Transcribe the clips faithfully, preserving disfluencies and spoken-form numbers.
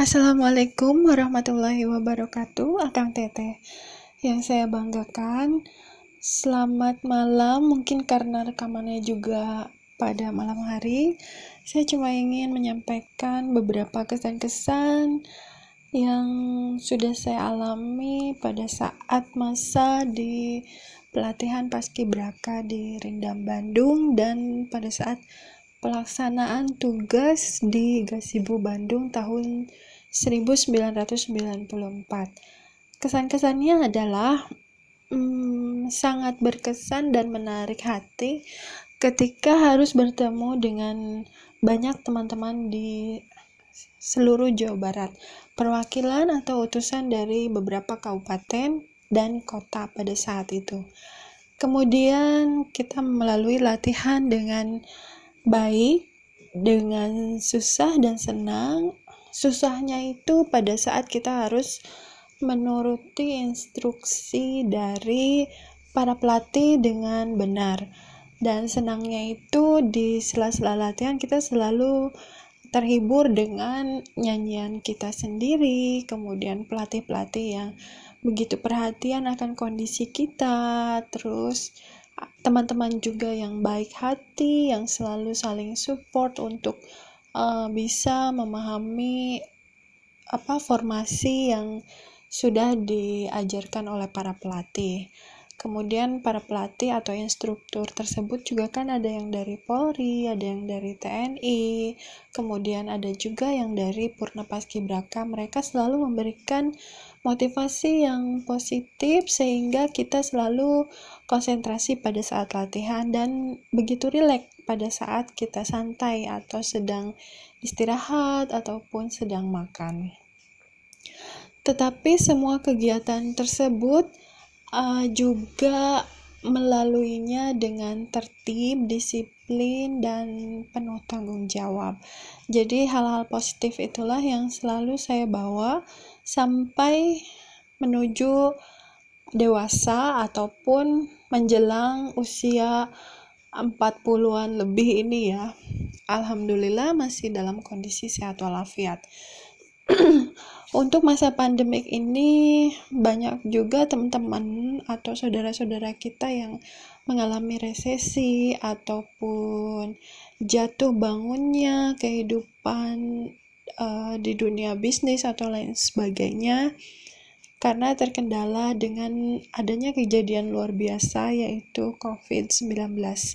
Assalamualaikum warahmatullahi wabarakatuh, Akang Teteh yang saya banggakan. Selamat malam, mungkin karena rekamannya juga pada malam hari. Saya cuma ingin menyampaikan beberapa kesan-kesan yang sudah saya alami pada saat masa di pelatihan Paskibraka di Rindam, Bandung, dan pada saat pelaksanaan tugas di Gasibu, Bandung tahun seribu sembilan ratus sembilan puluh empat. Kesan-kesannya adalah hmm, sangat berkesan dan menarik hati ketika harus bertemu dengan banyak teman-teman di seluruh Jawa Barat, perwakilan atau utusan dari beberapa kabupaten dan kota pada saat itu. Kemudian kita melalui latihan dengan baik, dengan susah dan senang. Susahnya itu pada saat kita harus menuruti instruksi dari para pelatih dengan benar, dan senangnya itu di sela-sela latihan kita selalu terhibur dengan nyanyian kita sendiri, kemudian pelatih-pelatih yang begitu perhatian akan kondisi kita, terus teman-teman juga yang baik hati, yang selalu saling support untuk uh, bisa memahami apa formasi yang sudah diajarkan oleh para pelatih. Kemudian para pelatih atau instruktur tersebut juga kan ada yang dari Polri, ada yang dari T N I, kemudian ada juga yang dari Purna Paskibraka. Mereka selalu memberikan motivasi yang positif sehingga kita selalu konsentrasi pada saat latihan dan begitu rileks pada saat kita santai atau sedang istirahat ataupun sedang makan. Tetapi semua kegiatan tersebut Uh, juga melaluinya dengan tertib, disiplin, dan penuh tanggung jawab. Jadi hal-hal positif itulah yang selalu saya bawa sampai menuju dewasa ataupun menjelang usia empat puluhan lebih ini ya. Alhamdulillah masih dalam kondisi sehat walafiat. Untuk masa pandemik ini banyak juga teman-teman atau saudara-saudara kita yang mengalami resesi ataupun jatuh bangunnya kehidupan uh, di dunia bisnis atau lain sebagainya karena terkendala dengan adanya kejadian luar biasa yaitu covid sembilan belas,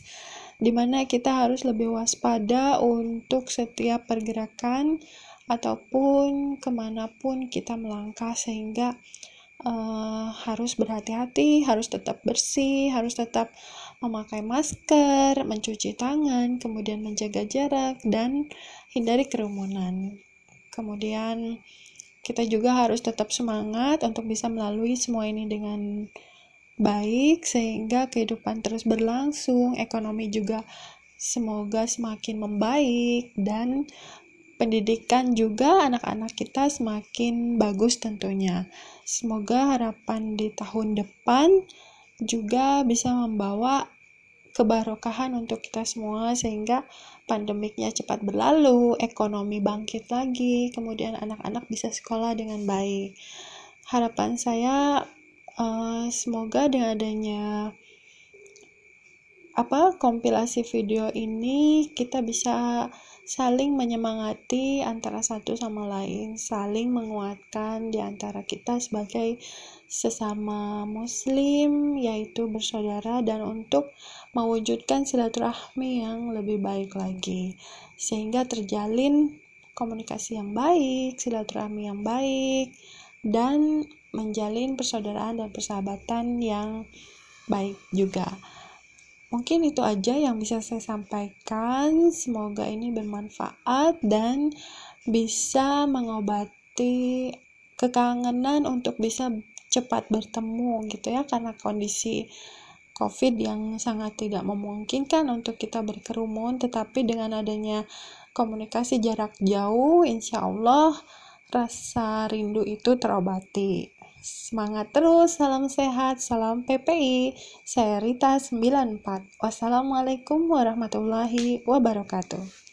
di mana kita harus lebih waspada untuk setiap pergerakan ataupun kemanapun kita melangkah, sehingga uh, harus berhati-hati, harus tetap bersih, harus tetap memakai masker, mencuci tangan, kemudian menjaga jarak dan hindari kerumunan. Kemudian kita juga harus tetap semangat untuk bisa melalui semua ini dengan baik sehingga kehidupan terus berlangsung, ekonomi juga semoga semakin membaik, dan pendidikan juga anak-anak kita semakin bagus tentunya. Semoga harapan di tahun depan juga bisa membawa kebarokahan untuk kita semua sehingga pandemiknya cepat berlalu, ekonomi bangkit lagi, kemudian anak-anak bisa sekolah dengan baik. Harapan saya uh, semoga dengan adanya apa kompilasi video ini kita bisa saling menyemangati antara satu sama lain, saling menguatkan di antara kita sebagai sesama muslim, yaitu bersaudara, dan untuk mewujudkan silaturahmi yang lebih baik lagi. Sehingga terjalin komunikasi yang baik, silaturahmi yang baik, dan menjalin persaudaraan dan persahabatan yang baik juga. Mungkin itu aja yang bisa saya sampaikan. Semoga ini bermanfaat dan bisa mengobati kekangenan untuk bisa cepat bertemu gitu ya, karena kondisi COVID yang sangat tidak memungkinkan untuk kita berkerumun, tetapi dengan adanya komunikasi jarak jauh, insya Allah rasa rindu itu terobati. Semangat terus, salam sehat, salam P P I. Saya Rita sembilan empat. Wassalamualaikum warahmatullahi wabarakatuh.